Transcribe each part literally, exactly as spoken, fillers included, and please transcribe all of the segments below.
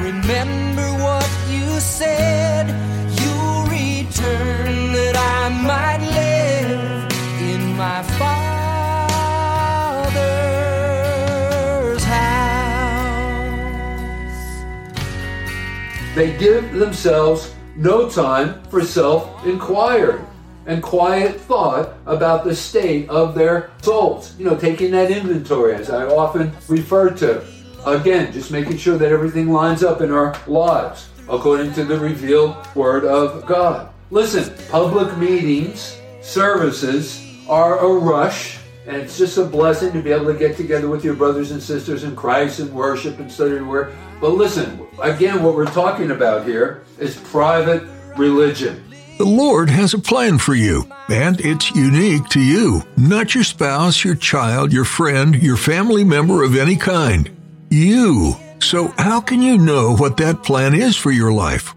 Remember what you said, you'll return that I might live in my Father's house. They give themselves no time for self-inquiry and quiet thought about the state of their souls. You know, taking that inventory, as I often refer to. Again, just making sure that everything lines up in our lives according to the revealed Word of God. Listen, public meetings, services are a rush, and it's just a blessing to be able to get together with your brothers and sisters in Christ and worship and study the Word. But listen, again, what we're talking about here is private religion. The Lord has a plan for you, and it's unique to you, not your spouse, your child, your friend, your family member of any kind. You. So how can you know what that plan is for your life?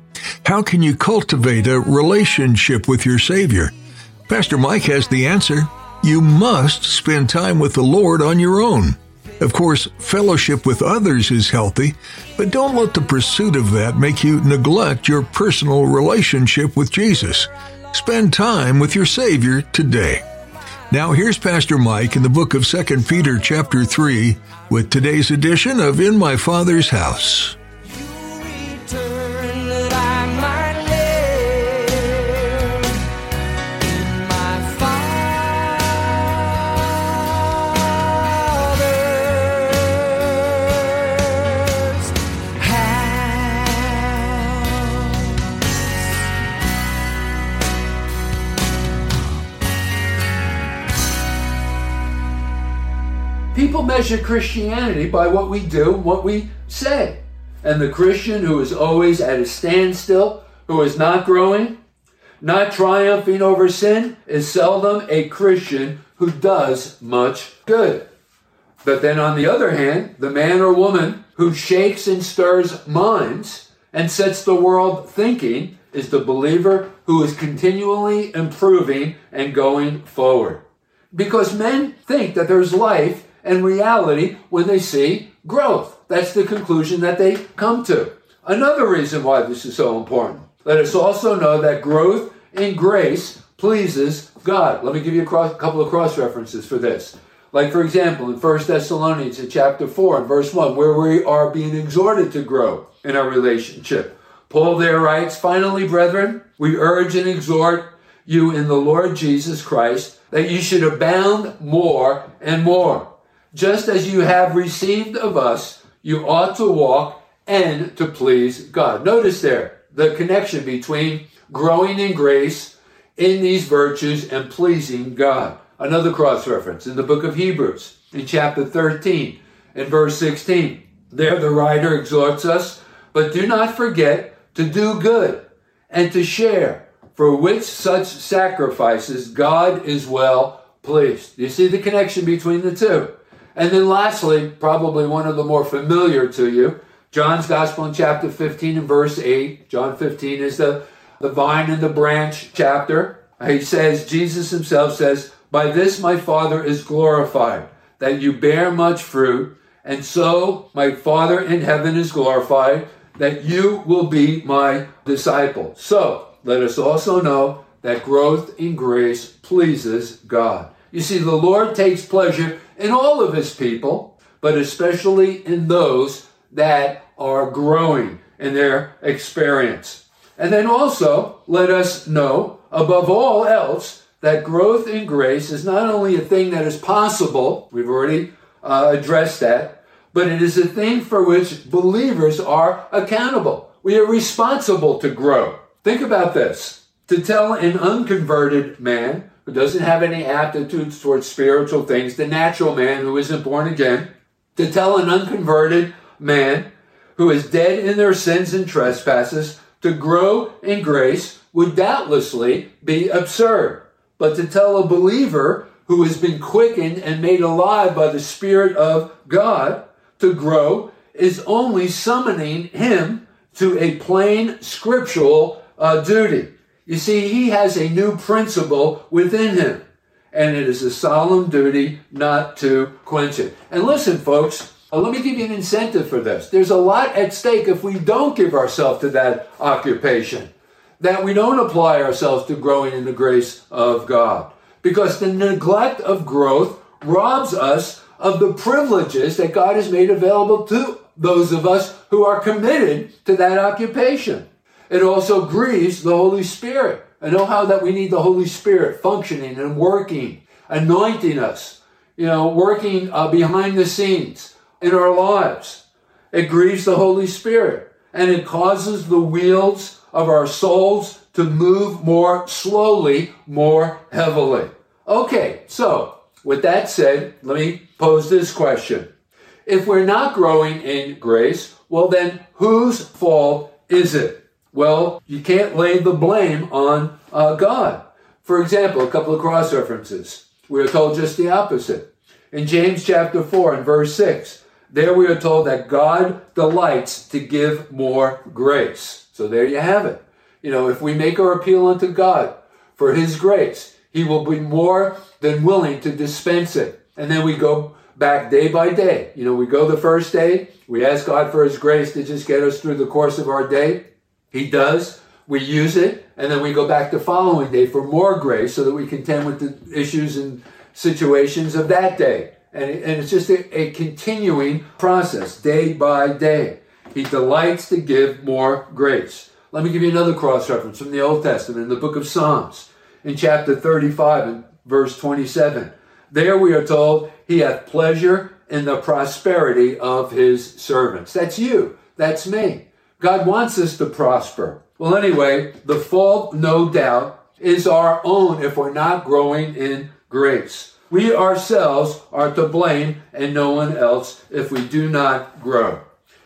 How can you cultivate a relationship with your Savior? Pastor Mike has the answer. You must spend time with the Lord on your own. Of course, fellowship with others is healthy, but don't let the pursuit of that make you neglect your personal relationship with Jesus. Spend time with your Savior today. Now here's Pastor Mike in the book of Second Peter chapter three with today's edition of In My Father's House. People measure Christianity by what we do, what we say. And the Christian who is always at a standstill, who is not growing, not triumphing over sin, is seldom a Christian who does much good. But then on the other hand, the man or woman who shakes and stirs minds and sets the world thinking is the believer who is continually improving and going forward. Because men think that there's life and reality when they see growth. That's the conclusion that they come to. Another reason why this is so important. Let us also know that growth in grace pleases God. Let me give you a cross, couple of cross-references for this. Like, for example, in First Thessalonians in chapter four and verse one, where we are being exhorted to grow in our relationship. Paul there writes, "Finally, brethren, we urge and exhort you in the Lord Jesus Christ that you should abound more and more. Just as you have received of us, you ought to walk and to please God." Notice there the connection between growing in grace in these virtues and pleasing God. Another cross-reference in the book of Hebrews in chapter thirteen and verse sixteen. There the writer exhorts us, "But do not forget to do good and to share, for which such sacrifices God is well pleased." You see the connection between the two. And then lastly, probably one of the more familiar to you, John's Gospel in chapter fifteen and verse eight. John fifteen is the, the vine and the branch chapter. He says, Jesus himself says, "By this my Father is glorified, that you bear much fruit, and so my Father in heaven is glorified, that you will be my disciple." So let us also know that growth in grace pleases God. You see, the Lord takes pleasure in all of his people, but especially in those that are growing in their experience. And then also, let us know, above all else, that growth in grace is not only a thing that is possible, we've already uh, addressed that, but it is a thing for which believers are accountable. We are responsible to grow. Think about this. To tell an unconverted man who doesn't have any aptitudes towards spiritual things, the natural man who isn't born again, to tell an unconverted man who is dead in their sins and trespasses, to grow in grace would doubtlessly be absurd. But to tell a believer who has been quickened and made alive by the Spirit of God to grow is only summoning him to a plain scriptural uh, duty. You see, he has a new principle within him, and it is a solemn duty not to quench it. And listen, folks, let me give you an incentive for this. There's a lot at stake if we don't give ourselves to that occupation, that we don't apply ourselves to growing in the grace of God. Because the neglect of growth robs us of the privileges that God has made available to those of us who are committed to that occupation. It also grieves the Holy Spirit. I know how that we need the Holy Spirit functioning and working, anointing us, you know, working uh, behind the scenes in our lives. It grieves the Holy Spirit, and it causes the wheels of our souls to move more slowly, more heavily. Okay, so with that said, let me pose this question. If we're not growing in grace, well then, whose fault is it? Well, you can't lay the blame on uh, God. For example, a couple of cross-references. We are told just the opposite. In James chapter four and verse six, there we are told that God delights to give more grace. So there you have it. You know, if we make our appeal unto God for his grace, he will be more than willing to dispense it. And then we go back day by day. You know, we go the first day, we ask God for his grace to just get us through the course of our day. He does. We use it, and then we go back the following day for more grace so that we contend with the issues and situations of that day. And, and it's just a, a continuing process, day by day. He delights to give more grace. Let me give you another cross-reference from the Old Testament in the book of Psalms. In chapter thirty-five and verse twenty-seven, there we are told, he hath pleasure in the prosperity of his servants. That's you. That's me. God wants us to prosper. Well, anyway, the fault, no doubt, is our own if we're not growing in grace. We ourselves are to blame and no one else if we do not grow.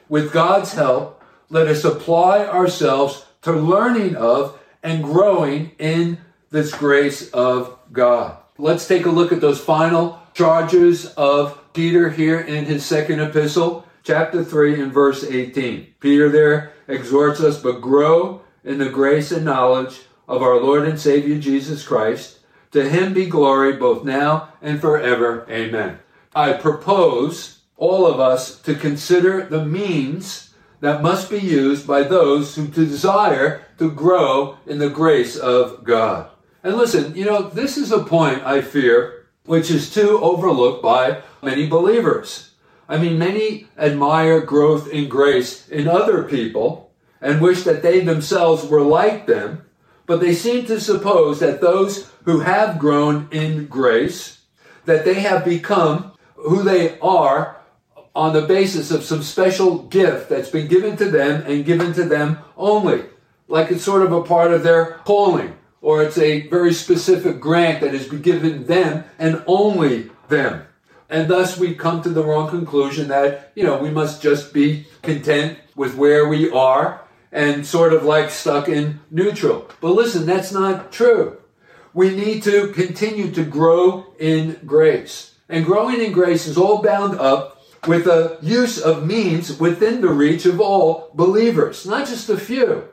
With God's help, let us apply ourselves to learning of and growing in this grace of God. Let's take a look at those final charges of Peter here in his second epistle. Chapter three and verse eighteen. Peter there exhorts us, but grow in the grace and knowledge of our Lord and Savior Jesus Christ. To him be glory both now and forever. Amen. I propose all of us to consider the means that must be used by those who desire to grow in the grace of God. And listen, you know, this is a point, I fear, which is too overlooked by many believers. I mean, many admire growth in grace in other people and wish that they themselves were like them, but they seem to suppose that those who have grown in grace, that they have become who they are on the basis of some special gift that's been given to them and given to them only, like it's sort of a part of their calling, or it's a very specific grant that has been given them and only them. And thus we come to the wrong conclusion that, you know, we must just be content with where we are and sort of like stuck in neutral. But listen, that's not true. We need to continue to grow in grace. And growing in grace is all bound up with the use of means within the reach of all believers, not just a few.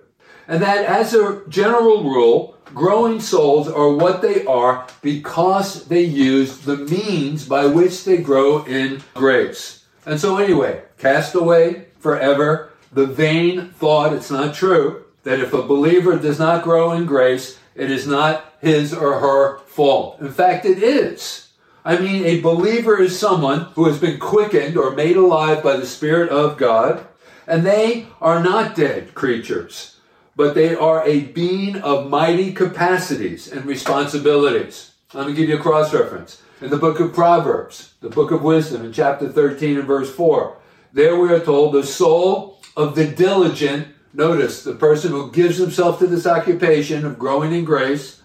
And that as a general rule, growing souls are what they are because they use the means by which they grow in grace. And so anyway, cast away forever the vain thought, it's not true, that if a believer does not grow in grace, it is not his or her fault. In fact, it is. I mean, a believer is someone who has been quickened or made alive by the Spirit of God, and they are not dead creatures, but they are a being of mighty capacities and responsibilities. Let me give you a cross-reference. In the book of Proverbs, the book of wisdom, in chapter thirteen and verse four, there we are told the soul of the diligent, notice, the person who gives himself to this occupation of growing in grace,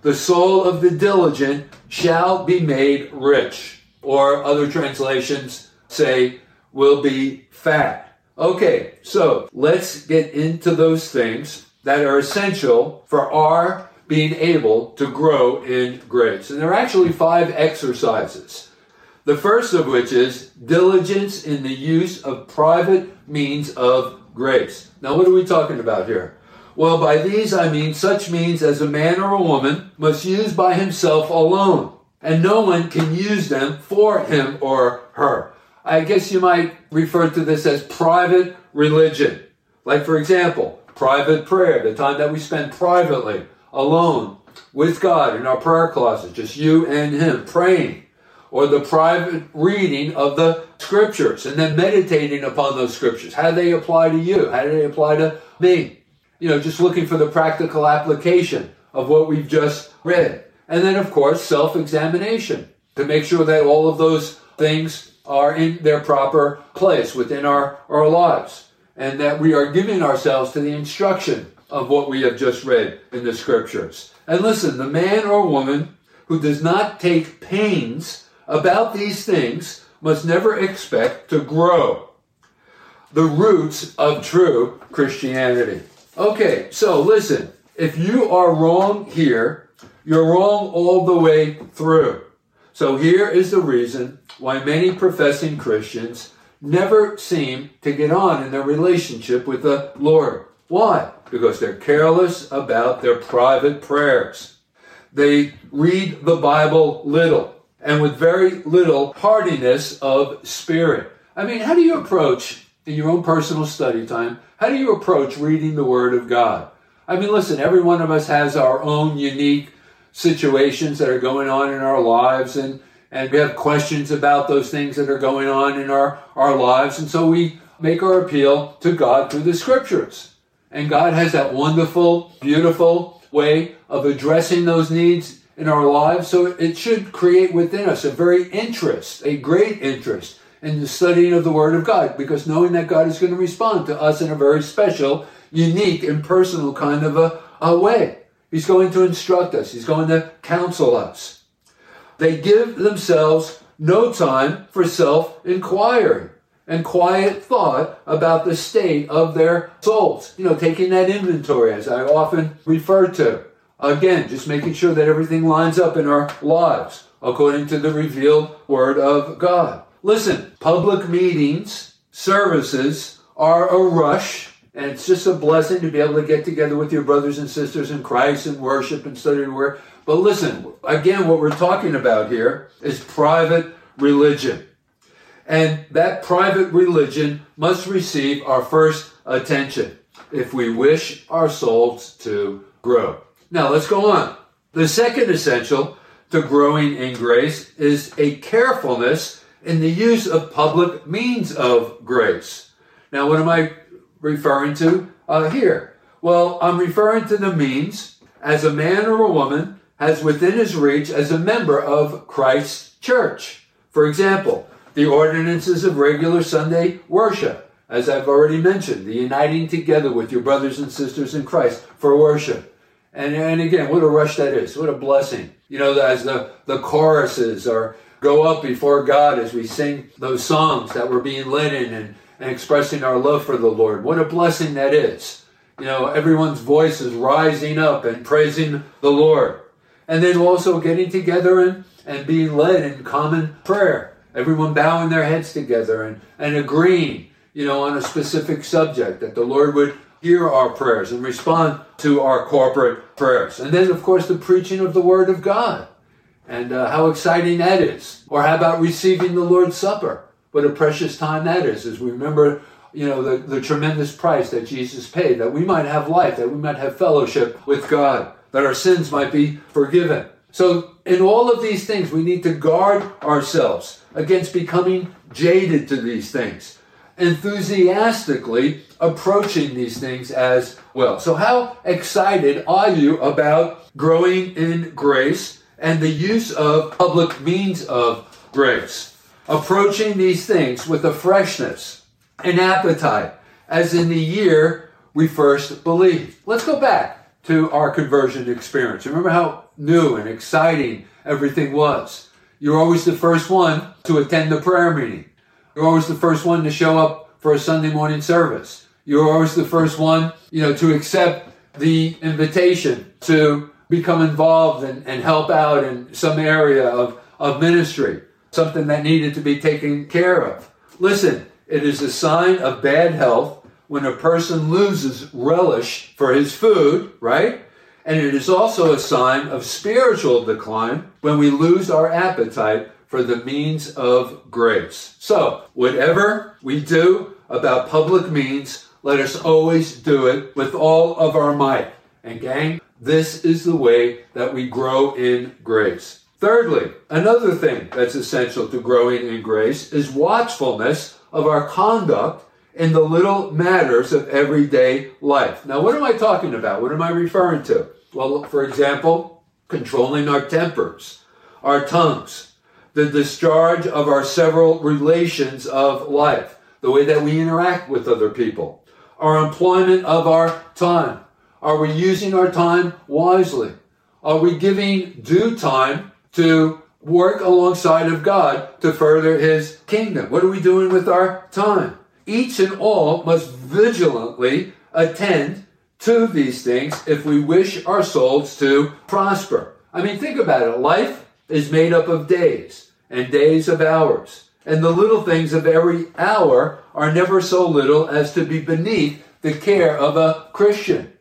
the soul of the diligent shall be made rich, or other translations say, will be fat. Okay, so let's get into those things that are essential for our being able to grow in grace. And there are actually five exercises. The first of which is diligence in the use of private means of grace. Now, what are we talking about here? Well, by these I mean such means as a man or a woman must use by himself alone, and no one can use them for him or her. I guess you might refer to this as private religion. Like, for example, private prayer, the time that we spend privately, alone, with God in our prayer closet, just you and him praying. Or the private reading of the scriptures and then meditating upon those scriptures. How do they apply to you? How do they apply to me? You know, just looking for the practical application of what we've just read. And then, of course, self-examination to make sure that all of those things are in their proper place within our, our lives and that we are giving ourselves to the instruction of what we have just read in the scriptures. And listen, the man or woman who does not take pains about these things must never expect to grow the roots of true Christianity. Okay, so listen, if you are wrong here, you're wrong all the way through. So here is the reason why many professing Christians never seem to get on in their relationship with the Lord. Why? Because they're careless about their private prayers. They read the Bible little, and with very little hardiness of spirit. I mean, how do you approach, in your own personal study time, how do you approach reading the Word of God? I mean, listen, every one of us has our own unique situations that are going on in our lives, and, and we have questions about those things that are going on in our, our lives, and so we make our appeal to God through the Scriptures. And God has that wonderful, beautiful way of addressing those needs in our lives, so it should create within us a very interest, a great interest in the studying of the Word of God, because knowing that God is going to respond to us in a very special, unique, and personal kind of a, a way. He's going to instruct us. He's going to counsel us. They give themselves no time for self-inquiry and quiet thought about the state of their souls. You know, taking that inventory, as I often refer to. Again, just making sure that everything lines up in our lives according to the revealed Word of God. Listen, public meetings, services are a rush, and it's just a blessing to be able to get together with your brothers and sisters in Christ and worship and study the Word. But listen, again, what we're talking about here is private religion. And that private religion must receive our first attention if we wish our souls to grow. Now, let's go on. The second essential to growing in grace is a carefulness in the use of public means of grace. Now, what am I referring to uh, here? Well, I'm referring to the means as a man or a woman has within his reach as a member of Christ's church. For example, the ordinances of regular Sunday worship, as I've already mentioned, the uniting together with your brothers and sisters in Christ for worship. And, and again, what a rush that is. What a blessing. You know, as the, the choruses are go up before God as we sing those songs that we're being led in and, and expressing our love for the Lord. What a blessing that is. You know, everyone's voice is rising up and praising the Lord. And then also getting together and, and being led in common prayer. Everyone bowing their heads together and, and agreeing, you know, on a specific subject that the Lord would hear our prayers and respond to our corporate prayers. And then, of course, the preaching of the Word of God. And uh, how exciting that is. Or how about receiving the Lord's Supper? What a precious time that is, as we remember, you know, the, the tremendous price that Jesus paid, that we might have life, that we might have fellowship with God, that our sins might be forgiven. So in all of these things, we need to guard ourselves against becoming jaded to these things, enthusiastically approaching these things as well. So how excited are you about growing in grace and the use of public means of grace? Approaching these things with a freshness and appetite, as in the year we first believed. Let's go back to our conversion experience. Remember how new and exciting everything was. You're always the first one to attend the prayer meeting. You're always the first one to show up for a Sunday morning service. You're always the first one, you know, to accept the invitation to become involved and, and help out in some area of, of ministry, something that needed to be taken care of. Listen, it is a sign of bad health when a person loses relish for his food, right? And it is also a sign of spiritual decline when we lose our appetite for the means of grace. So, whatever we do about public means, let us always do it with all of our might. And gang, this is the way that we grow in grace. Thirdly, another thing that's essential to growing in grace is watchfulness of our conduct in the little matters of everyday life. Now, what am I talking about? What am I referring to? Well, for example, controlling our tempers, our tongues, the discharge of our several relations of life, the way that we interact with other people, our employment of our time. Are we using our time wisely? Are we giving due time to work alongside of God to further His kingdom? What are we doing with our time? Each and all must vigilantly attend to these things if we wish our souls to prosper. I mean, think about it. Life is made up of days and days of hours. And the little things of every hour are never so little as to be beneath the care of a Christian.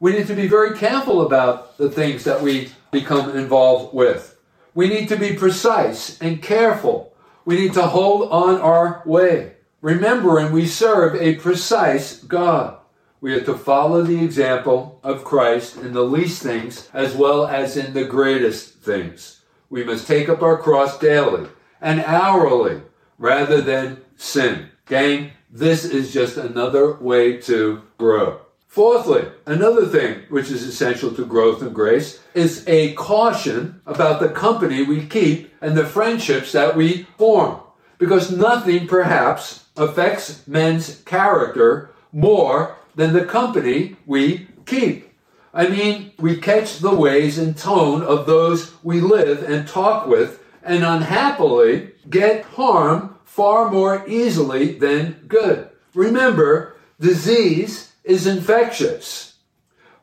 We need to be very careful about the things that we become involved with. We need to be precise and careful. We need to hold on our way, remembering we serve a precise God. We have to follow the example of Christ in the least things as well as in the greatest things. We must take up our cross daily and hourly rather than sin. Gang, this is just another way to grow. Fourthly, another thing which is essential to growth and grace is a caution about the company we keep and the friendships that we form. Because nothing, perhaps, affects men's character more than the company we keep. I mean, we catch the ways and tone of those we live and talk with, and unhappily get harm far more easily than good. Remember, disease is infectious,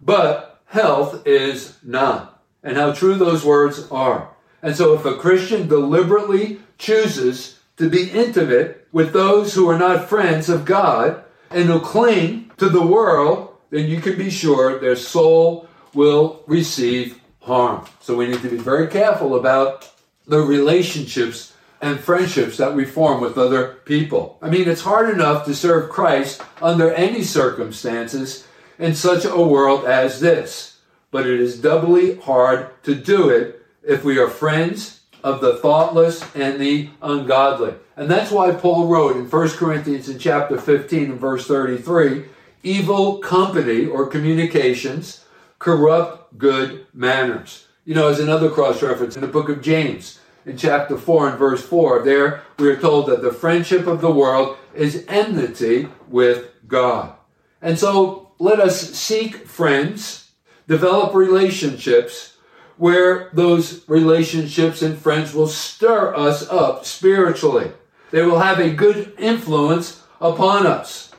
but health is not. And how true those words are. And so if a Christian deliberately chooses to be intimate with those who are not friends of God and who cling to the world, then you can be sure their soul will receive harm. So we need to be very careful about the relationships and friendships that we form with other people. I mean, it's hard enough to serve Christ under any circumstances in such a world as this, but it is doubly hard to do it if we are friends of the thoughtless and the ungodly. And that's why Paul wrote in First Corinthians in chapter fifteen and verse thirty-three, evil company or communications corrupt good manners. You know, as another cross-reference in the book of James in chapter four and verse four, there we are told that the friendship of the world is enmity with God. And so let us seek friends, develop relationships, where those relationships and friends will stir us up spiritually. They will have a good influence upon us.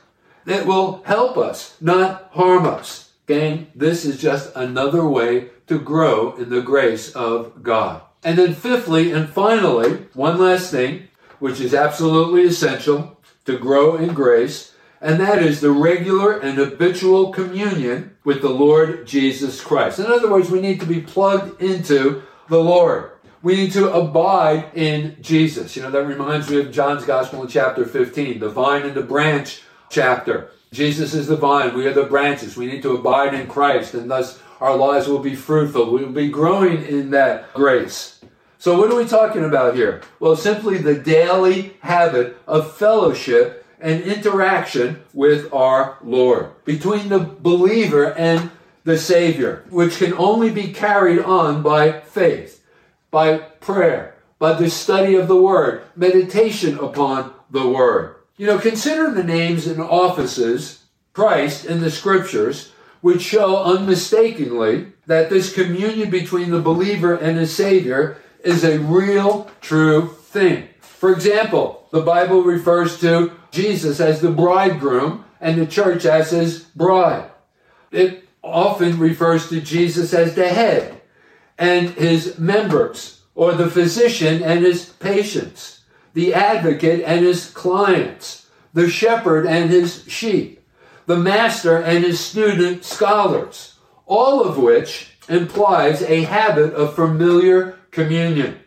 It will help us, not harm us. Gang, this is just another way to grow in the grace of God. And then fifthly and finally, one last thing, which is absolutely essential to grow in grace, and that is the regular and habitual communion with the Lord Jesus Christ. In other words, we need to be plugged into the Lord. We need to abide in Jesus. You know, that reminds me of John's Gospel in chapter fifteen, the vine and the branch chapter. Jesus is the vine, we are the branches. We need to abide in Christ, and thus our lives will be fruitful. We will be growing in that grace. So what are we talking about here? Well, simply the daily habit of fellowship and interaction with our Lord, between the believer and the Savior, which can only be carried on by faith, by prayer, by the study of the Word, meditation upon the Word. You know, consider the names and offices Christ in the Scriptures, which show unmistakably that this communion between the believer and his Savior is a real, true thing. For example, the Bible refers to Jesus as the bridegroom and the church as his bride. It often refers to Jesus as the head and his members, or the physician and his patients, the advocate and his clients, the shepherd and his sheep, the master and his student scholars, all of which implies a habit of familiar communion,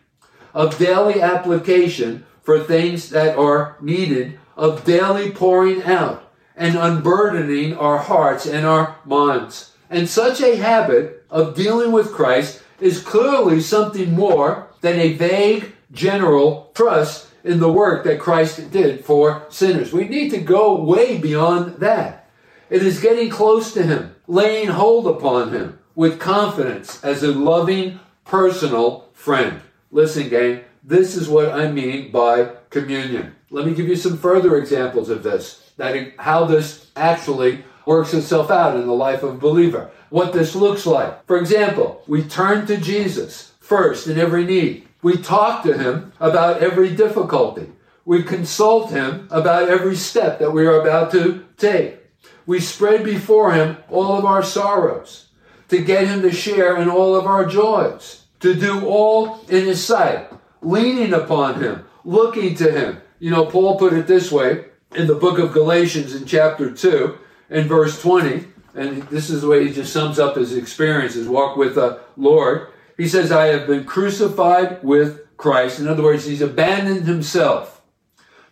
of daily application for things that are needed, of daily pouring out and unburdening our hearts and our minds. And such a habit of dealing with Christ is clearly something more than a vague, general trust in the work that Christ did for sinners. We need to go way beyond that. It is getting close to him, laying hold upon him with confidence as a loving, personal friend. Listen, gang, this is what I mean by communion. Let me give you some further examples of this, that how this actually works itself out in the life of a believer, what this looks like. For example, we turn to Jesus first in every need. We talk to him about every difficulty. We consult him about every step that we are about to take. We spread before him all of our sorrows, to get him to share in all of our joys, to do all in his sight, leaning upon him, looking to him. You know, Paul put it this way in the book of Galatians in chapter two and verse twenty, and this is the way he just sums up his experience, his walk with the Lord. He says, I have been crucified with Christ. In other words, he's abandoned himself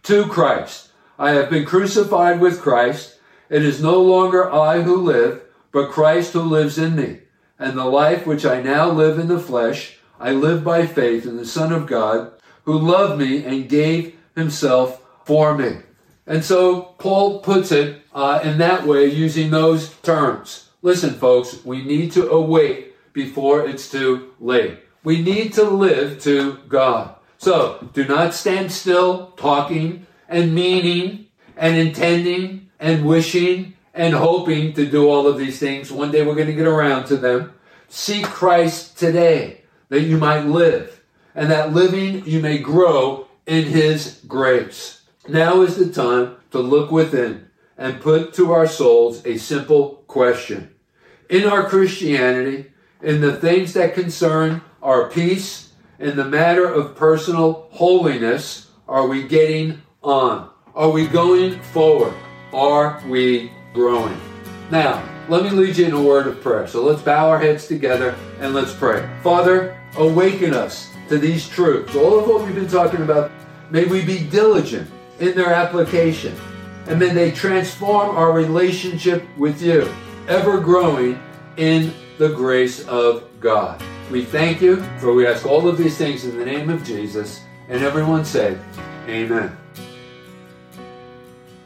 to Christ. I have been crucified with Christ. It is no longer I who live, but Christ who lives in me. And the life which I now live in the flesh, I live by faith in the Son of God, who loved me and gave himself for me. And so Paul puts it uh, in that way, using those terms. Listen, folks, we need to awake before it's too late. We need to live to God. So do not stand still talking and meaning and intending and wishing and hoping to do all of these things. One day we're going to get around to them. Seek Christ today, that you might live, and that living you may grow in his grace. Now is the time to look within and put to our souls a simple question. In our Christianity, in the things that concern our peace, in the matter of personal holiness, are we getting on? Are we going forward? Are we growing? Now, let me lead you in a word of prayer. So let's bow our heads together and let's pray. Father, awaken us to these truths. All of what we've been talking about, may we be diligent in their application. And may they transform our relationship with you, ever growing in the grace of God. We thank you, for we ask all of these things in the name of Jesus. And everyone said, amen.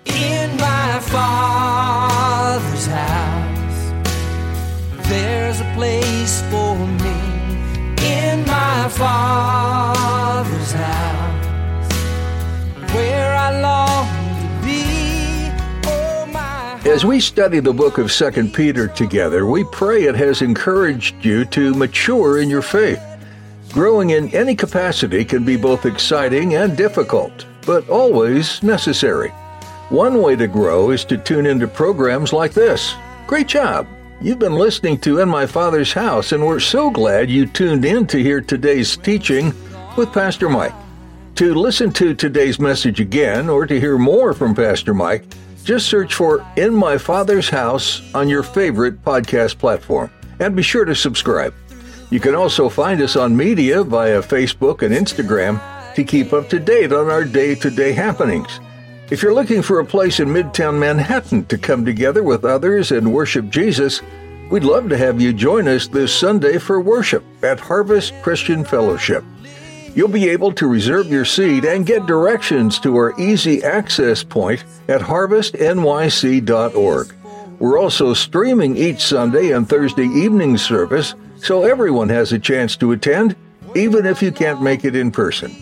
In my Father's house, there's a place for me. In my Father's house, where I long to be. Oh, my. As we study the book of Second Peter together, we pray it has encouraged you to mature in your faith. Growing in any capacity can be both exciting and difficult, but always necessary. One way to grow is to tune into programs like this. Great job! You've been listening to In My Father's House, and we're so glad you tuned in to hear today's teaching with Pastor Mike. To listen to today's message again or to hear more from Pastor Mike, just search for In My Father's House on your favorite podcast platform, and be sure to subscribe. You can also find us on media via Facebook and Instagram to keep up to date on our day-to-day happenings. If you're looking for a place in Midtown Manhattan to come together with others and worship Jesus, we'd love to have you join us this Sunday for worship at Harvest Christian Fellowship. You'll be able to reserve your seat and get directions to our easy access point at harvest n y c dot org. We're also streaming each Sunday and Thursday evening service, so everyone has a chance to attend, even if you can't make it in person.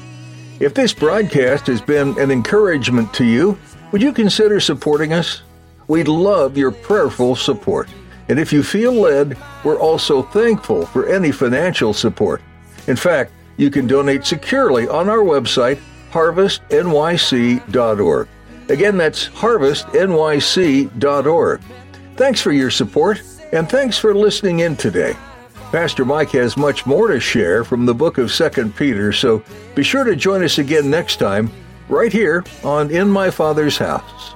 If this broadcast has been an encouragement to you, would you consider supporting us? We'd love your prayerful support. And if you feel led, we're also thankful for any financial support. In fact, you can donate securely on our website, harvest n y c dot org. Again, that's harvest N Y C dot org. Thanks for your support, and thanks for listening in today. Pastor Mike has much more to share from the book of Second Peter, so be sure to join us again next time, right here on In My Father's House.